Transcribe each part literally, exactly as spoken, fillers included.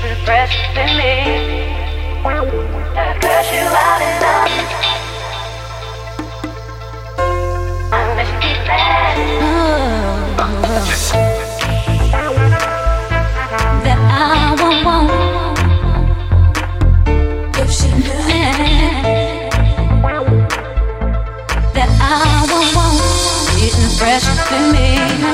keeping fresh in me. I cut you out and out. I miss you back. That I won't want if she knew that I won't want keeping fresh in me. Oh.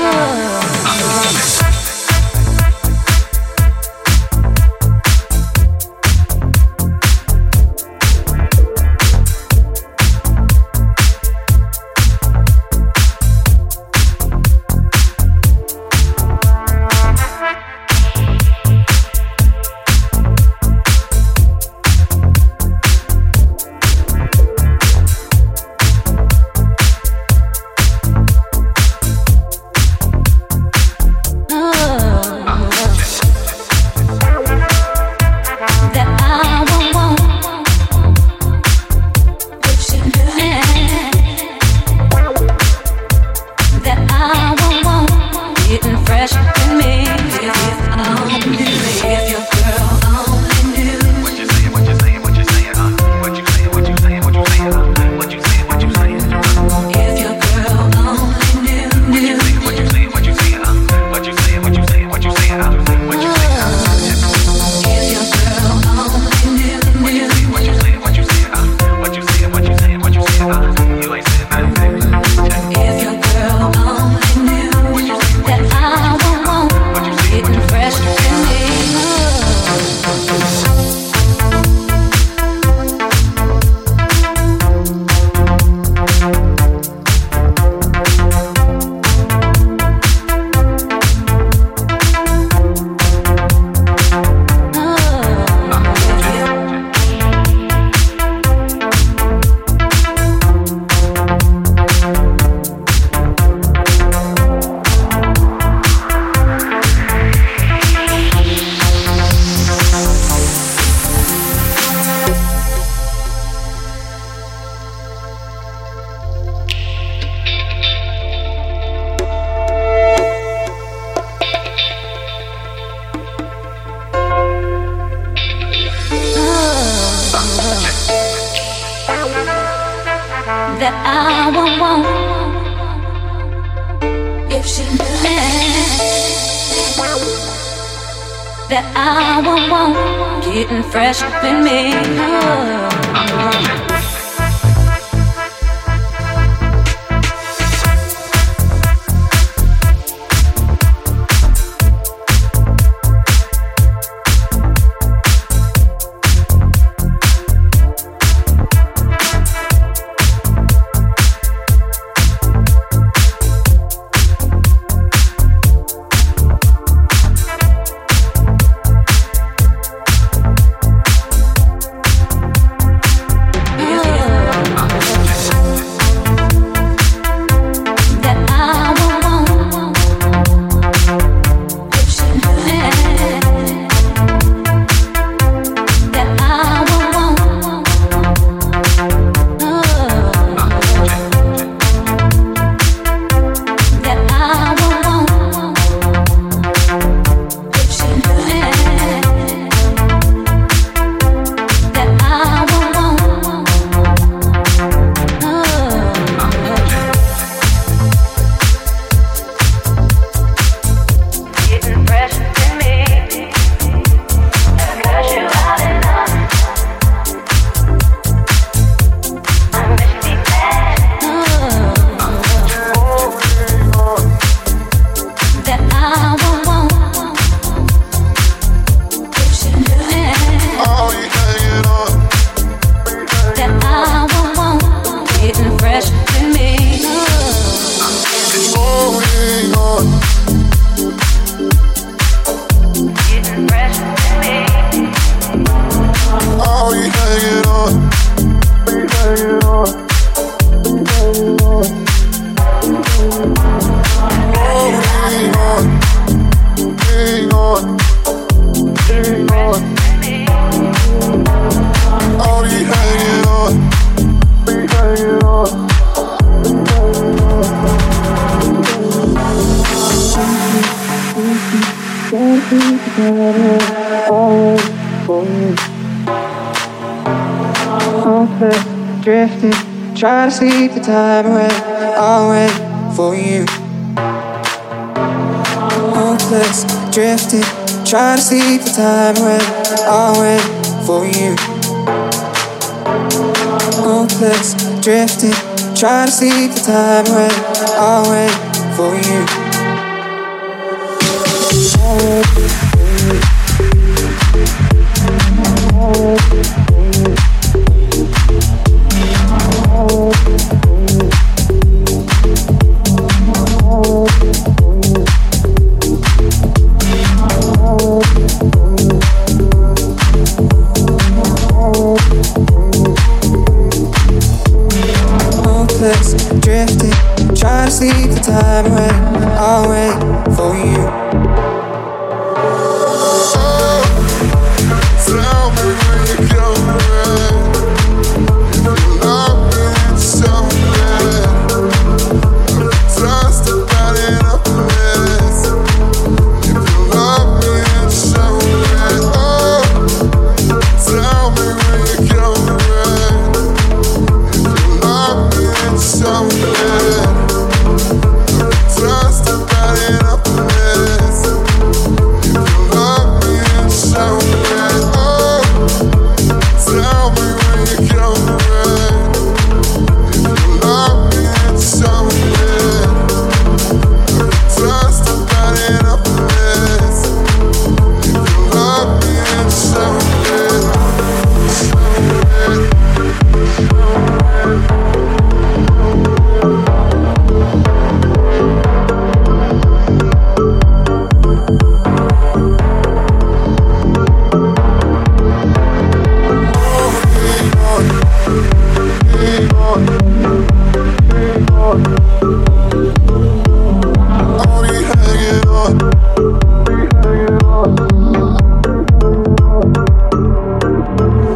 That I won't want if she knew that I won't want getting fresh up in me. Oh, oh. Comfort drifting, try to sleep the time away. I'll wait for you. Hopeless drifting, try to sleep the time away. I'll wait for you. Hopeless drifting, try to sleep the time away. I'll wait for you. Drifting, try to sleep the time away. I'll wait for you. Oh, tell me when you're coming. Love me somewhere. Trust about it up with. If you love me somewhere.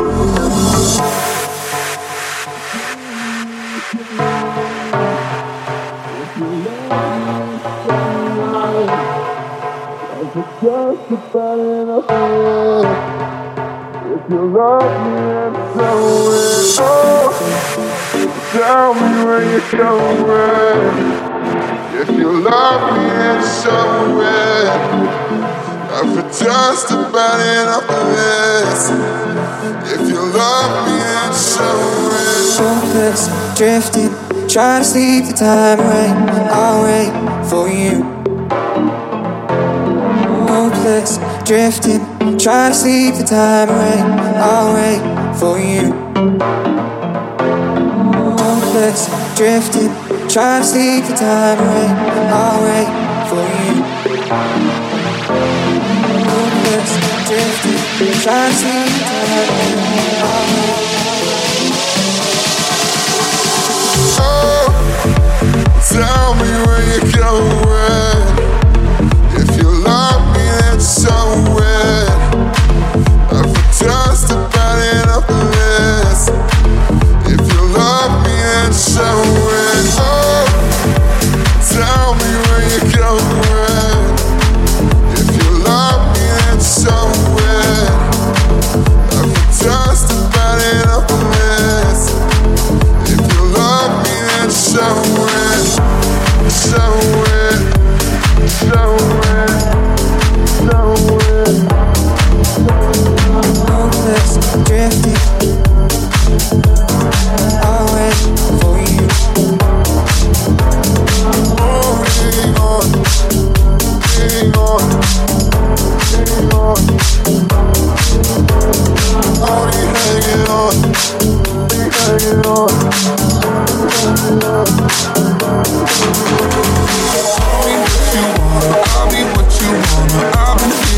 Oh, tell me when you're coming. Just about enough if you love me and tell me. Oh, tell me where you're going. If you love me and somewhere, I've just about enough of this. If you love me and somewhere, hopeless drifting, trying to sleep the time away. I'll wait for you. Hopeless drifting, trying to sleep the time away. I'll wait for you. Hopeless drifting, trying to sleep the time away. I'll wait for you. Hopeless drifting, trying to sleep the time away. I'll wait for you. Oh, tell me where you're going. If you love me, somewhere, I've just about enough of this. If you love me, then somewhere. Oh, tell me where you're going. If you love me, then somewhere. I've just about enough of this. If you love me, then somewhere, somewhere, somewhere. Hopeless drifting, I'll wait for you. Oh, hang on, hang on, hang on. Oh, you hanging on, you hanging on, hanging on. Tell me what you wanna, I'll be what you wanna. I've been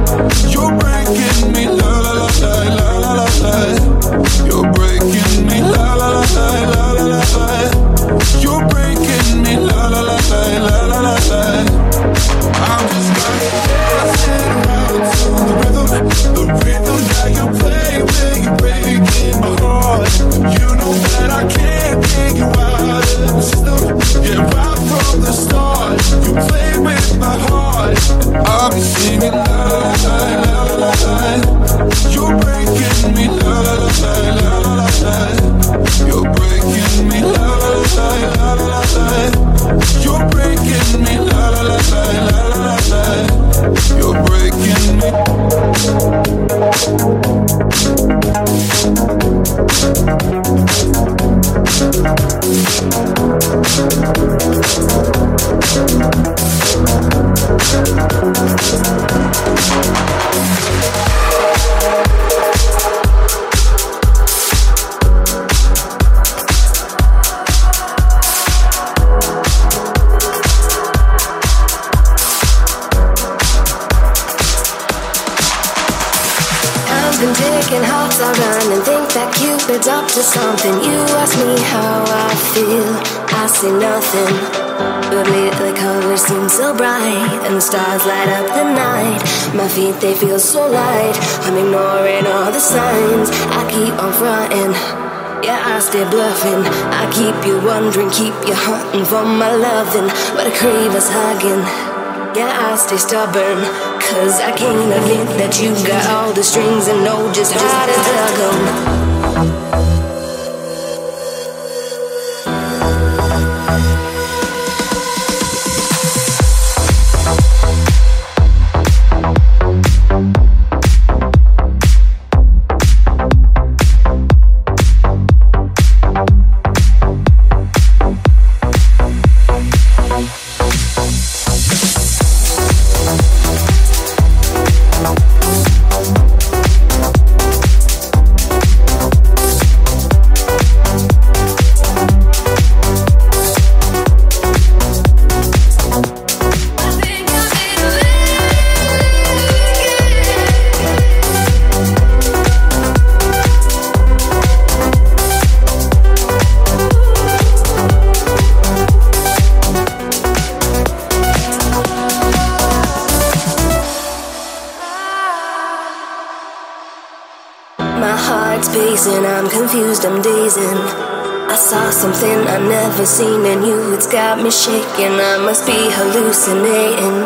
Shaking, I must be hallucinating.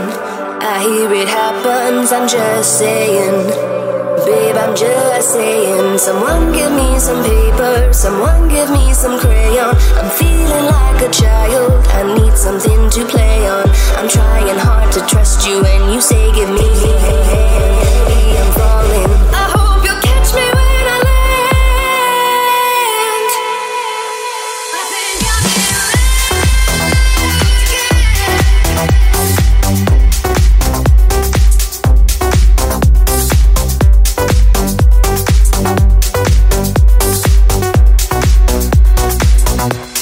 I hear it happens, I'm just saying. Babe, I'm just saying. Someone give me some paper, someone give me some crayon. I'm feeling like a child, I need something to play on. I'm trying hard to trust you and you say give me I'm falling. I hope you'll catch me when I land. I think I'm feeling We'll be right back.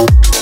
We'll be right back.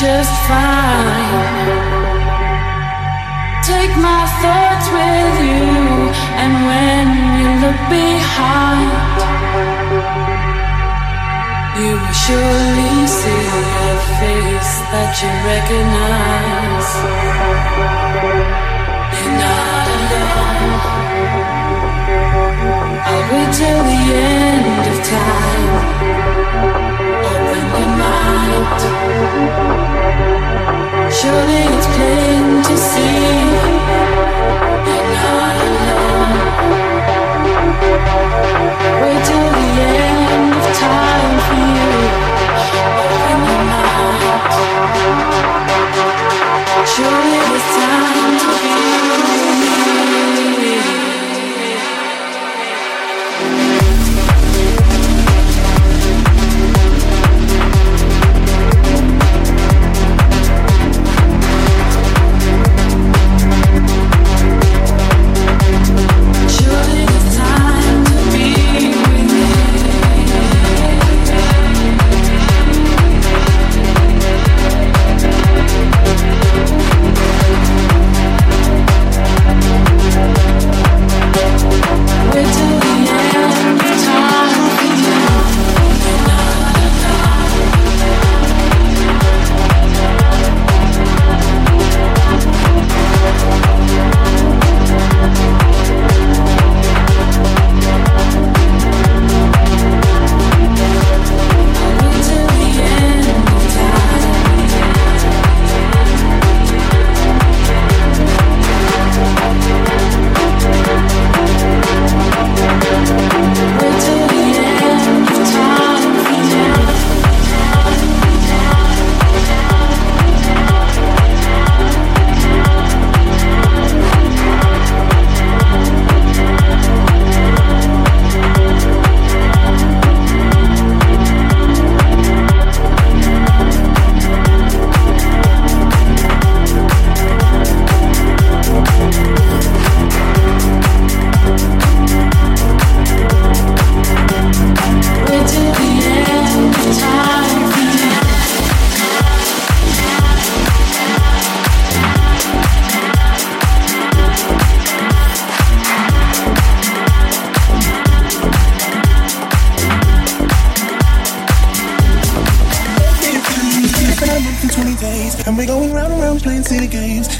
just fine. Take my thoughts with you, and when you look behind, you will surely see a face that you recognize. You're not alone. I'll wait till the end of time. Open your mind. Surely it's plain to see you're not alone. Wait till the end of time for you. Open your mind. Surely it's time to be with me.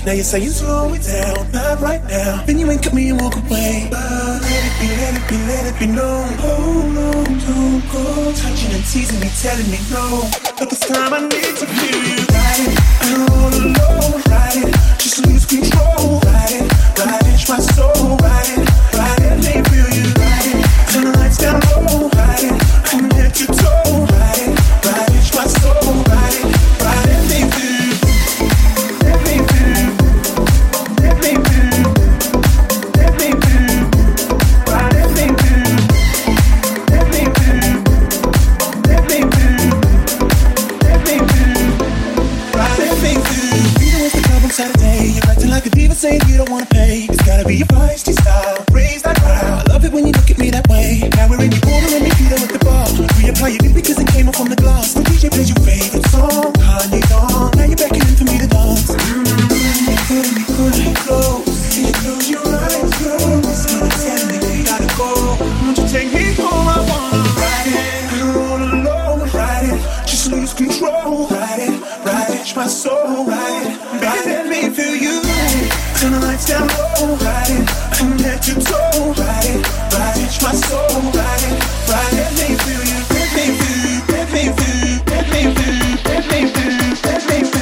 Now you say you slow it down, not right now. Then you ain't cut me and walk away. But let it be, let it be, let it be known. Oh no, don't go touching and teasing me, telling me no. But this time I need to feel you. Ride it, I'm all alone. Ride it, just lose control. Ride it, ride it, my soul. Ride it, ride it, let me feel you. Ride it, turn the lights down low. Ride it, I'm at your toe. Ride it, ride it, my soul. Ride it, ride it, let me feel you. Saying you don't wanna pay, it's gotta be your feisty style. Raise that crowd. I love it when you look at me that way. Now we're in your corner and we feel it at the bar. Reapply your beat because it came up on the glass. The D J plays your favorite song, honey, on. Now you're beckoning for me to dance. Mm-hmm. Pull me, pull me close. Can you close your eyes, girl? It's gonna tell me we gotta go. Won't you take me home? I wanna ride it. I don't wanna alone. Ride it, just lose control. Ride it, ride it, my soul. Ride it, baby, let me feel you. Turn the lights down low, ride it, I'm at your toe, ride it, ride it, my soul, ride it, ride it, let me feel you, let me feel you, let me feel you, let me feel you, let me feel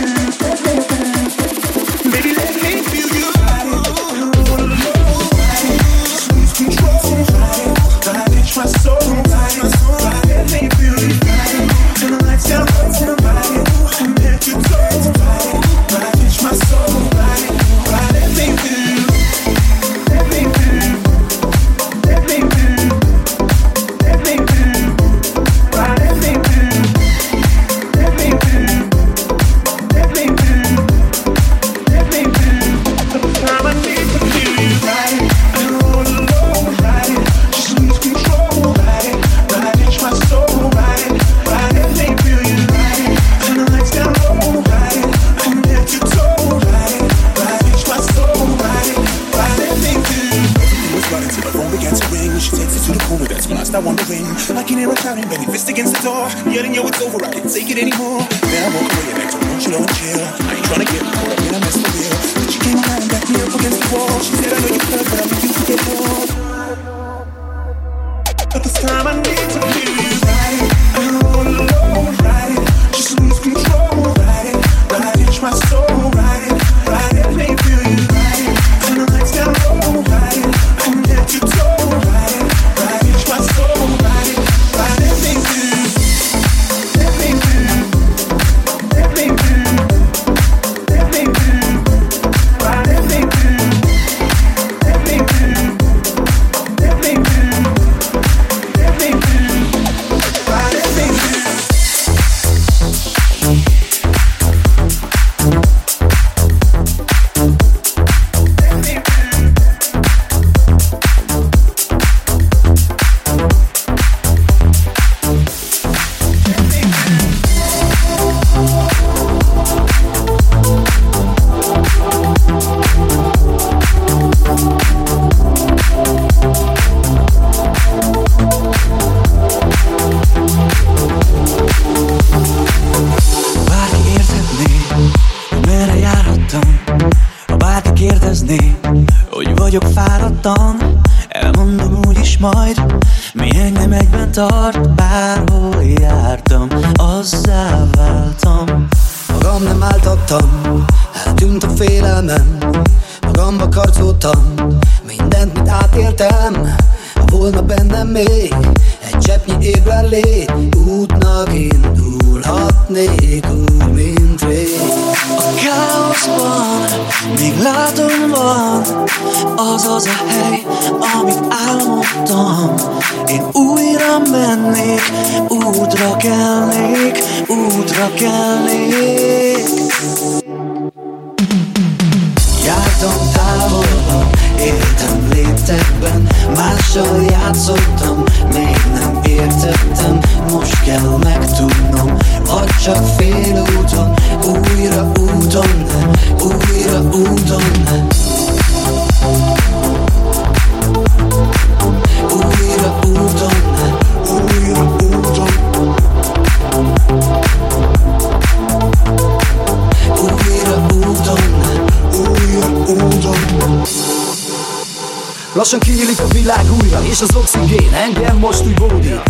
you, let me feel you, let me feel you, baby, let me feel you, ride it, I'm all alone, ride it, just lose control, ride it, ride it, my soul, ride it, ride it, let me feel you, ride it, turn the lights down low, ride it, I'm at your toe, ride it, ride it, my soul, ride it. Let me do, let me do, let me do, here and clouting, banging fist against the door. Yelling, yo, it's over, I can't take it anymore. Then I walk away and act, I want you to chill. I ain't trying to get caught up in a mess for real. But she came around and backed me up against the wall. She said, I know you could, but I refuse to get bored. But this time I need to be right. I'm all alone, right? Just lose control, right? I itch my soul, right? Right, I may feel you, right? Turn the lights down low, right? I'm at your door, right? I itch my soul, right? Right, let me do, let me do, let me do, let me do, right? Let me do, let me do, let me do, let me do, right? Let me do. Tart, bárhol jártam, azzá váltam. Magam nem áltattam, eltűnt a félelmem. Magamba karcoltam, mindent, mit átéltem. Ha volna bennem még egy cseppnyi ébrenlét, útnak indulhatnék úgy, mint rég. A káoszban még látom van az az a hely, amit álmodtam. Én újra mennék, útra kelnék, útra kelnék. Jártam távolban, éltem létekben, mással játszottam, még nem értettem. Most kell megtudnom, vagy csak fél úton, újra úton, újra úton, újra úton, újra úton, újra úton, újra úton. Lassan kinyílik a világ újra, és az oxigén engem most úgy bódít.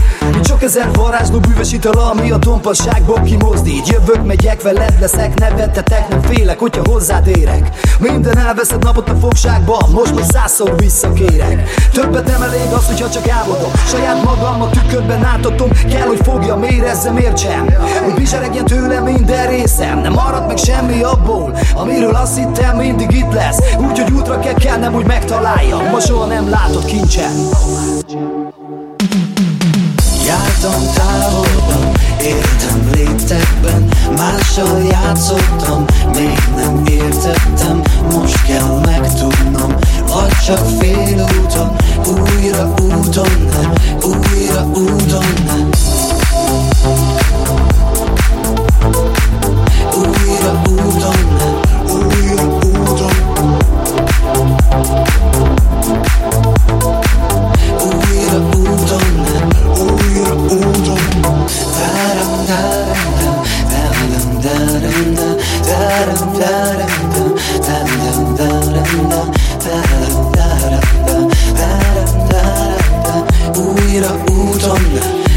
Csak ezer varázsló bűvös ital, ami a tompasságból kimozdít. Jövök, megyek, veled leszek, nevettetek, nem félek, hogyha hozzád érek. Minden elveszett napot a fogságban, most már százszor visszakérek. Többet nem elég az, hogyha csak álmodom. Saját magam a tükörben átatom, kell, hogy fogjam, érezzem, értsem. Hogy bizseregjen tőlem minden részem, nem marad meg semmi abból, amiről azt hittem mindig itt lesz. Úgy, hogy útra kell kelnem, hogy megtaláljam, ma soha nem látott kincsem. Jártam távolban, éltem létekben, mással játszottam, még nem értettem. Most kell megtudnom, vagy csak fél úton, újra úton, újra úton, újra úton, újra úton, újra úton, újra úton. Újra úton, újra úton. Újra úton,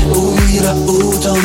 újra úton, újra úton.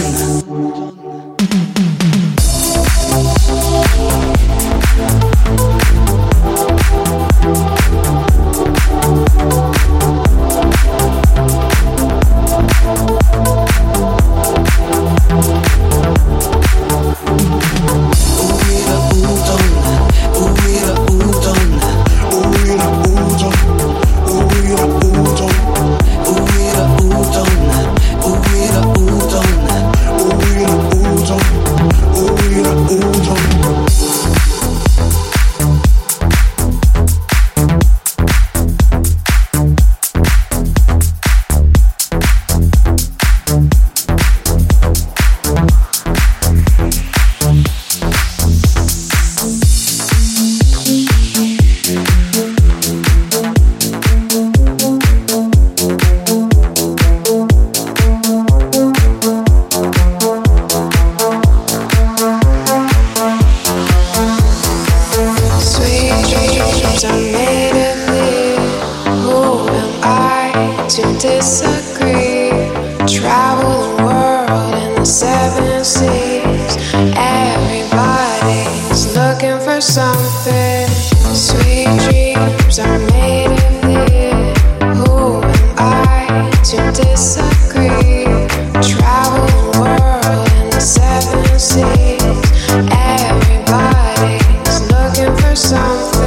something. Sweet dreams are made in the air. Who am I to disagree? Travel the world in the seven seas. Everybody's looking for something.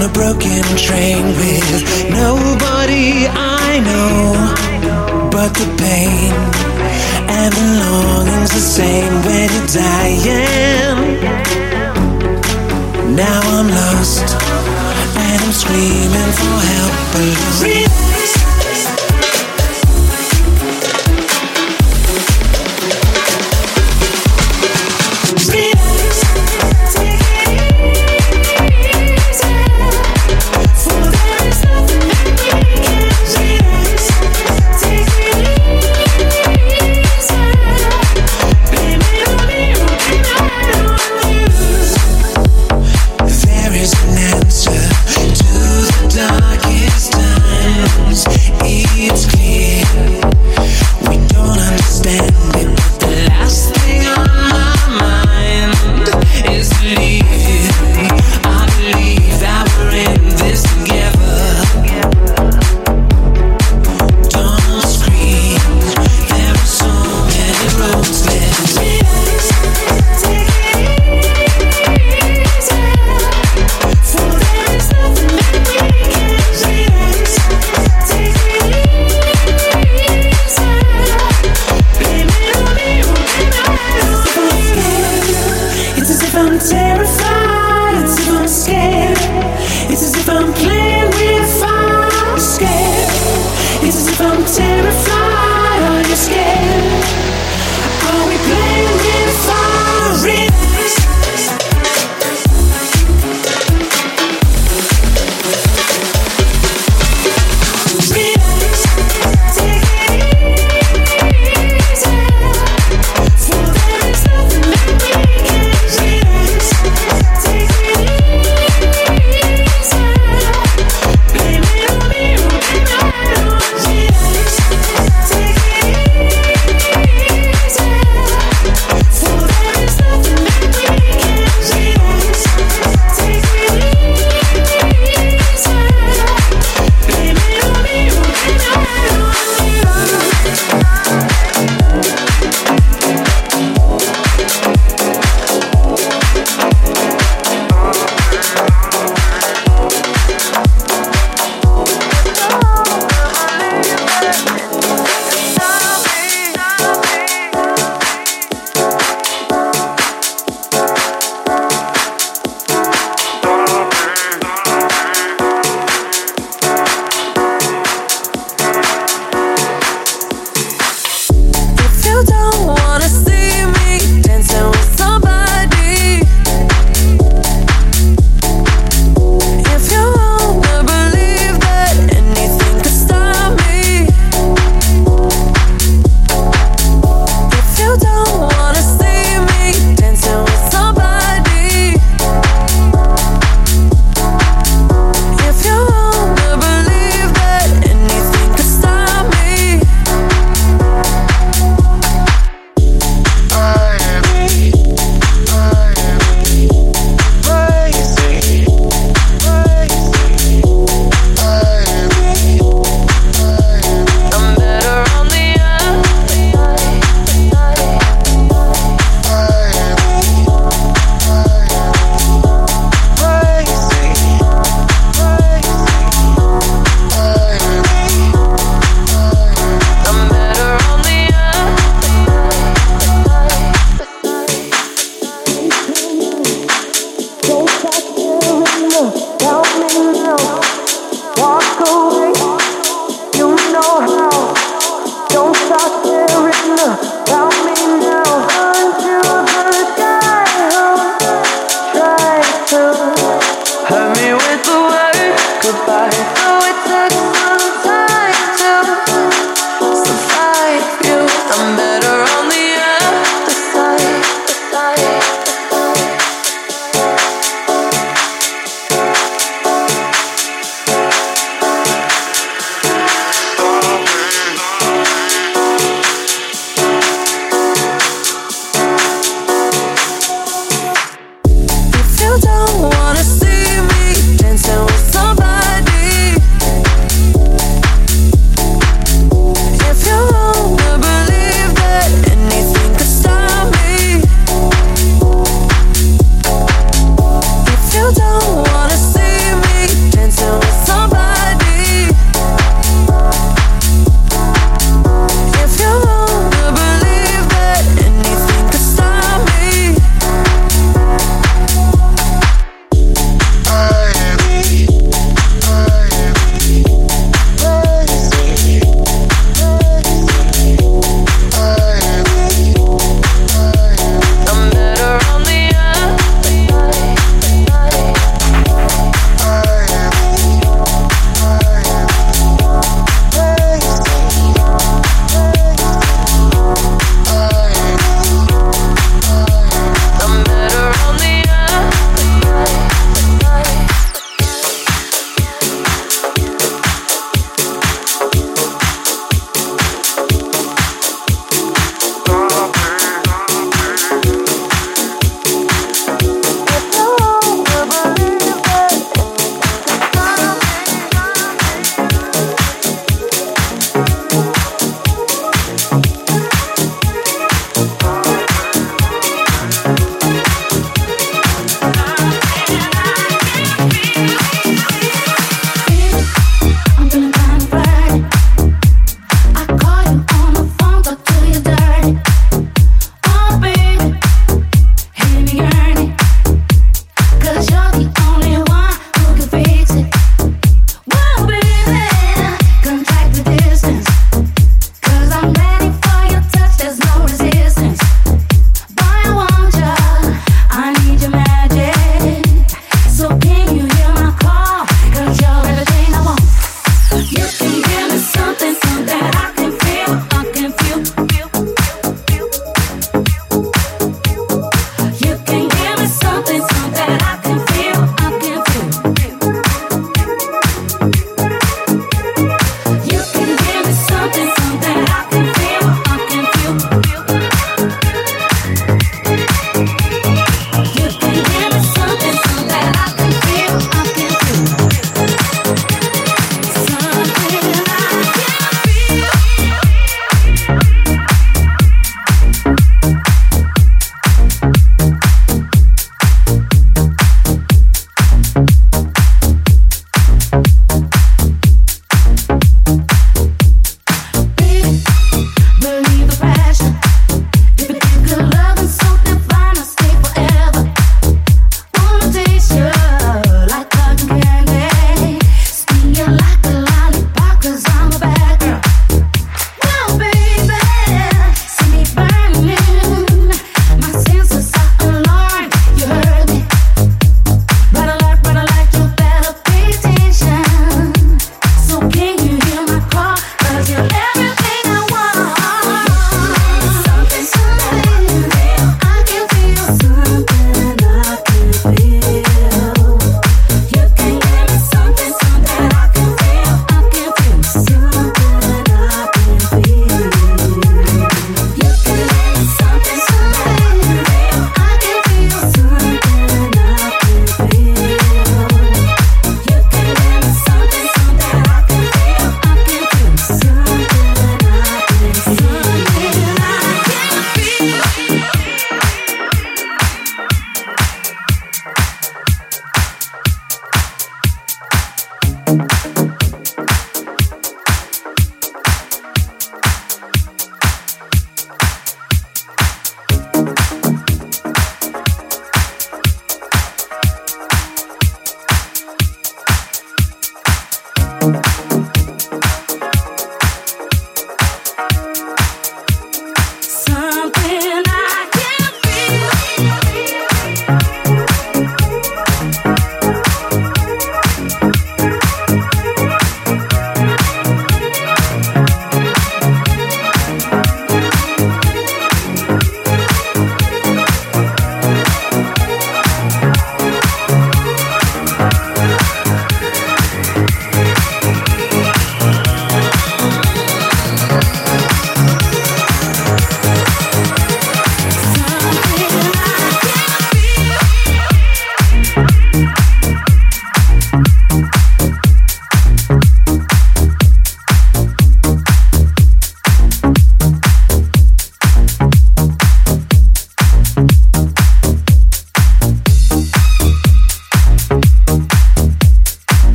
on a broken train with nobody I know, but the pain and the longing's the same when you're dying. Now I'm lost and I'm screaming for help, but realize darkest times.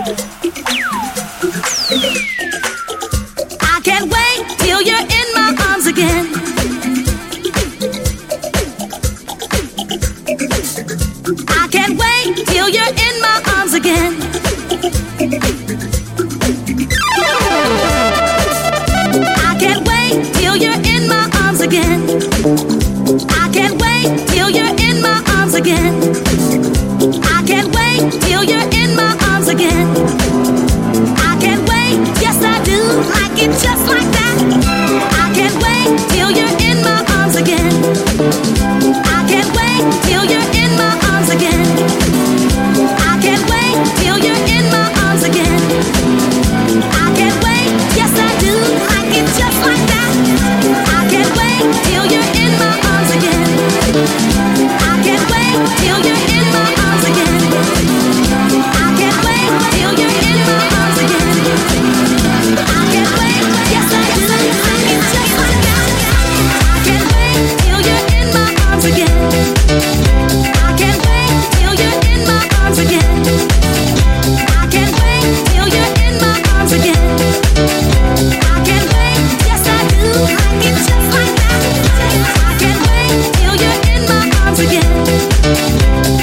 I can't wait till you're in my arms again. I can't wait till you're in my arms again. I can't wait till you're in my arms again. I can't wait till you're in my arms again. I can't wait till you're in my arms again. I can't wait, yes I do, like it just like that. I can't wait till you're in my arms again. I can't wait till you're in my arms again. I can't wait till you're in my arms again. I can't wait, yes I do, like it just like that. I can't wait till you're in my arms again. I can't wait till you're in my arms again. I can't wait till you're in my arms again. I can't wait, yes I do, I can just like that. I can't wait till you're in my arms again. I can't wait till you're in my arms again. I can't wait till you're in my arms again. I can't wait, yes I do, I can just like that. I can't wait till you're in my arms again. I can't wait.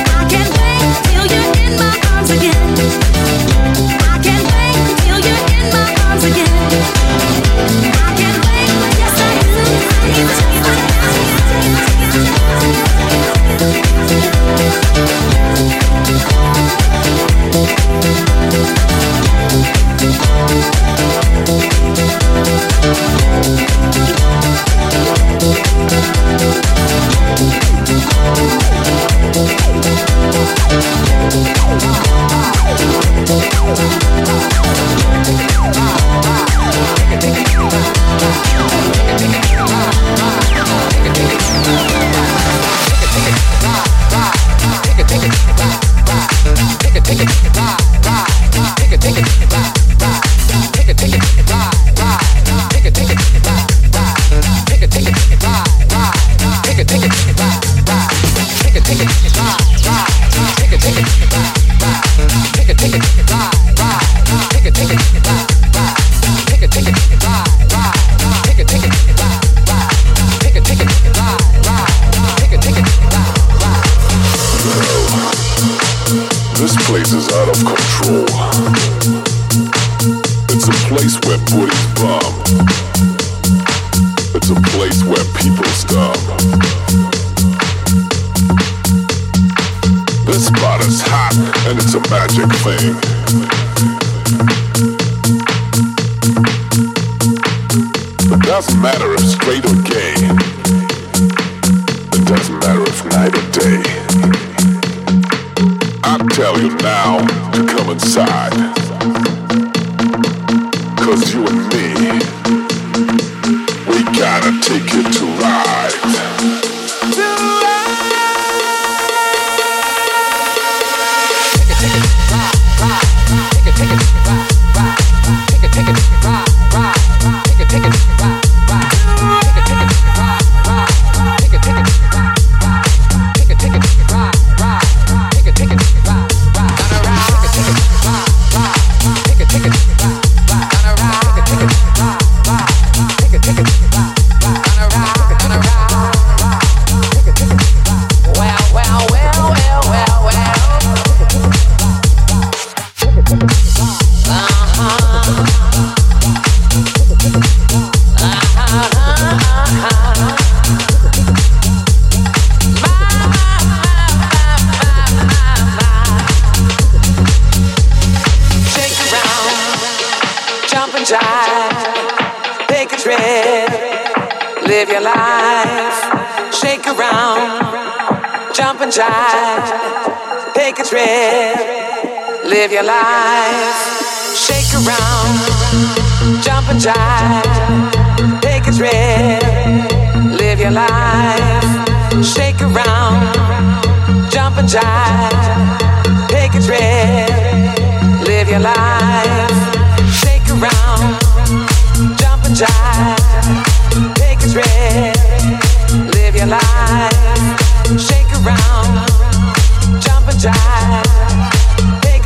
Take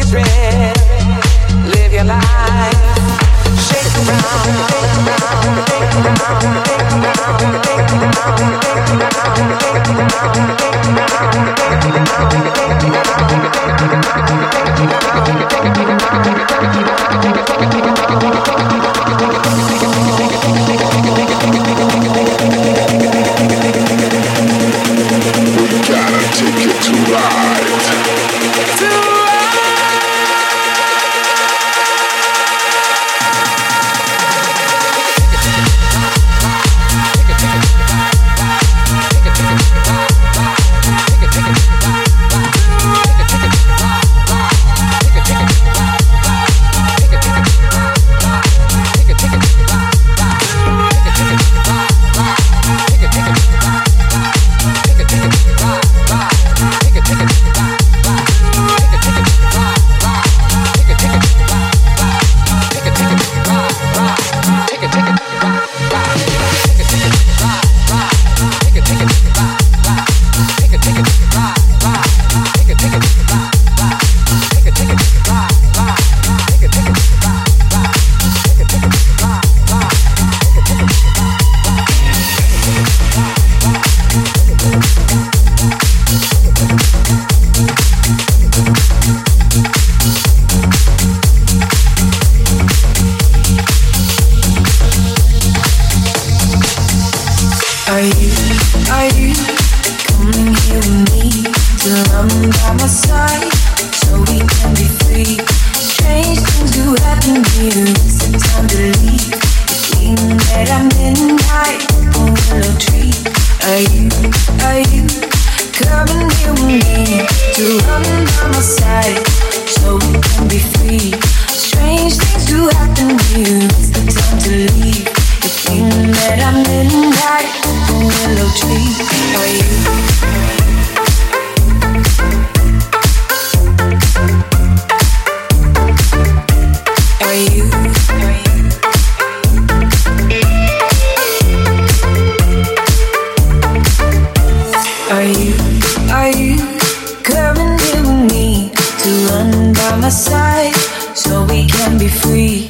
a trip, Are you, are you coming here with me till I'm by my side so we can be free? Strange things do happen here, it's the time to leave. We met at midnight on Willow Tree. Are you, are you coming here with me till I'm by my side so we can be free? Strange things do happen here, it's the time to leave. If we met at midnight on Willow Tree, are you? Are you? Are you? Are you coming here with me to run by my side so we can be free?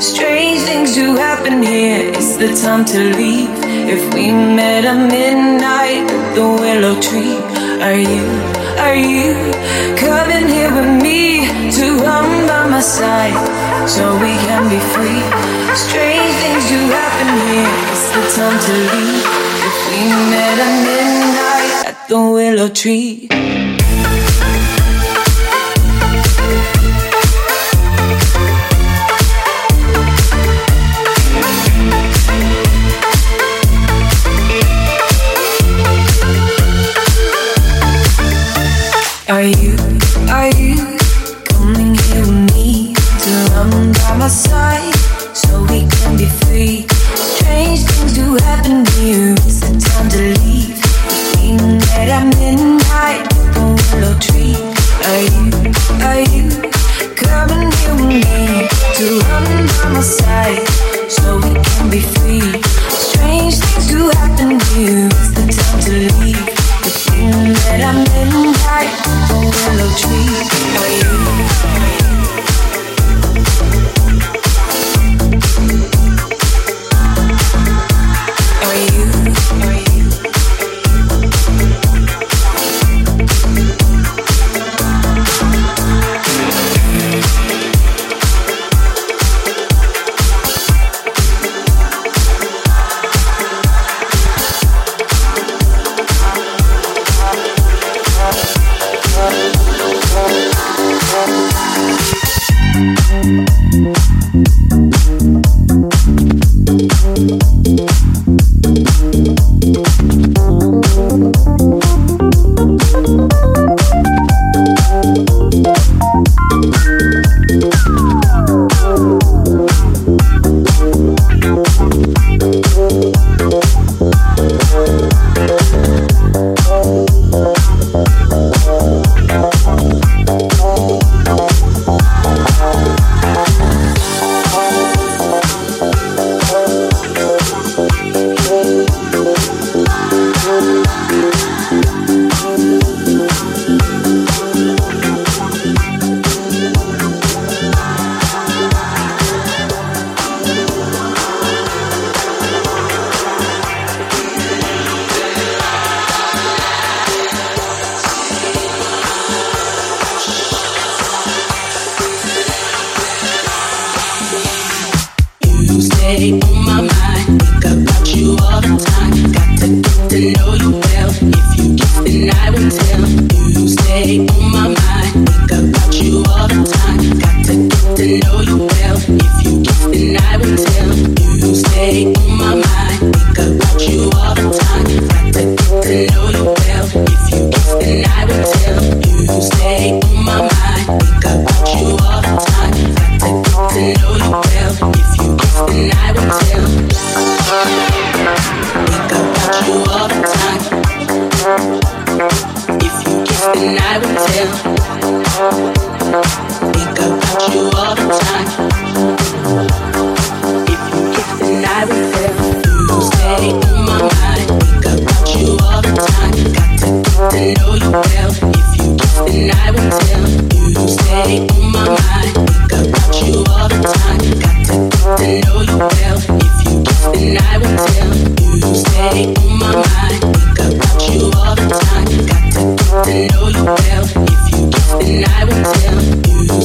Strange things do happen here, it's the time to leave. If we met at midnight, the willow tree. Are you, are you coming here with me to run by my side so we can be free? Strange things do happen here, it's the time to leave. If we met at midnight, the willow tree. Are you? So we can be free. Strange things do happen here, it's the time to leave. If we met at midnight at the willow tree. Are you, are you coming here with me to run by my side so we can be free? Strange things do happen here, it's the time to leave. If we met at midnight at the willow tree. Are you, are you coming here with me till I'm by my side so we can be free? Strange things do happen here, it's the time to leave. We met at midnight at the willow tree. Are you, are you coming here with me till I'm by my side so we can be free? Strange things do happen here, it's the time to leave. We met at midnight at the willow tree. Are you? Are you? Are you? If you give, then I will tell. If you kiss,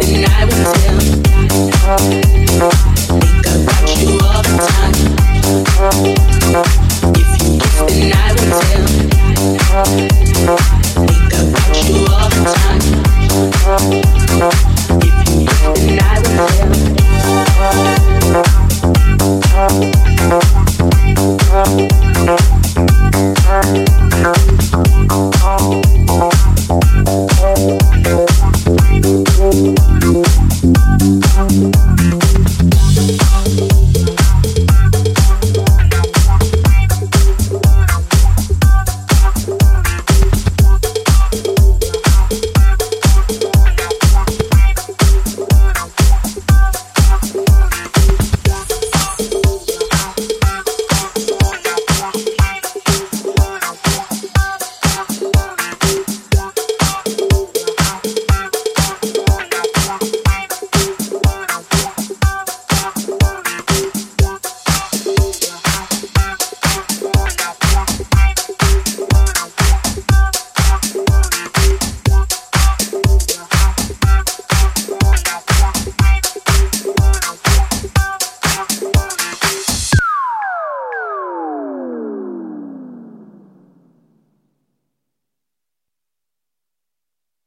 then I will tell.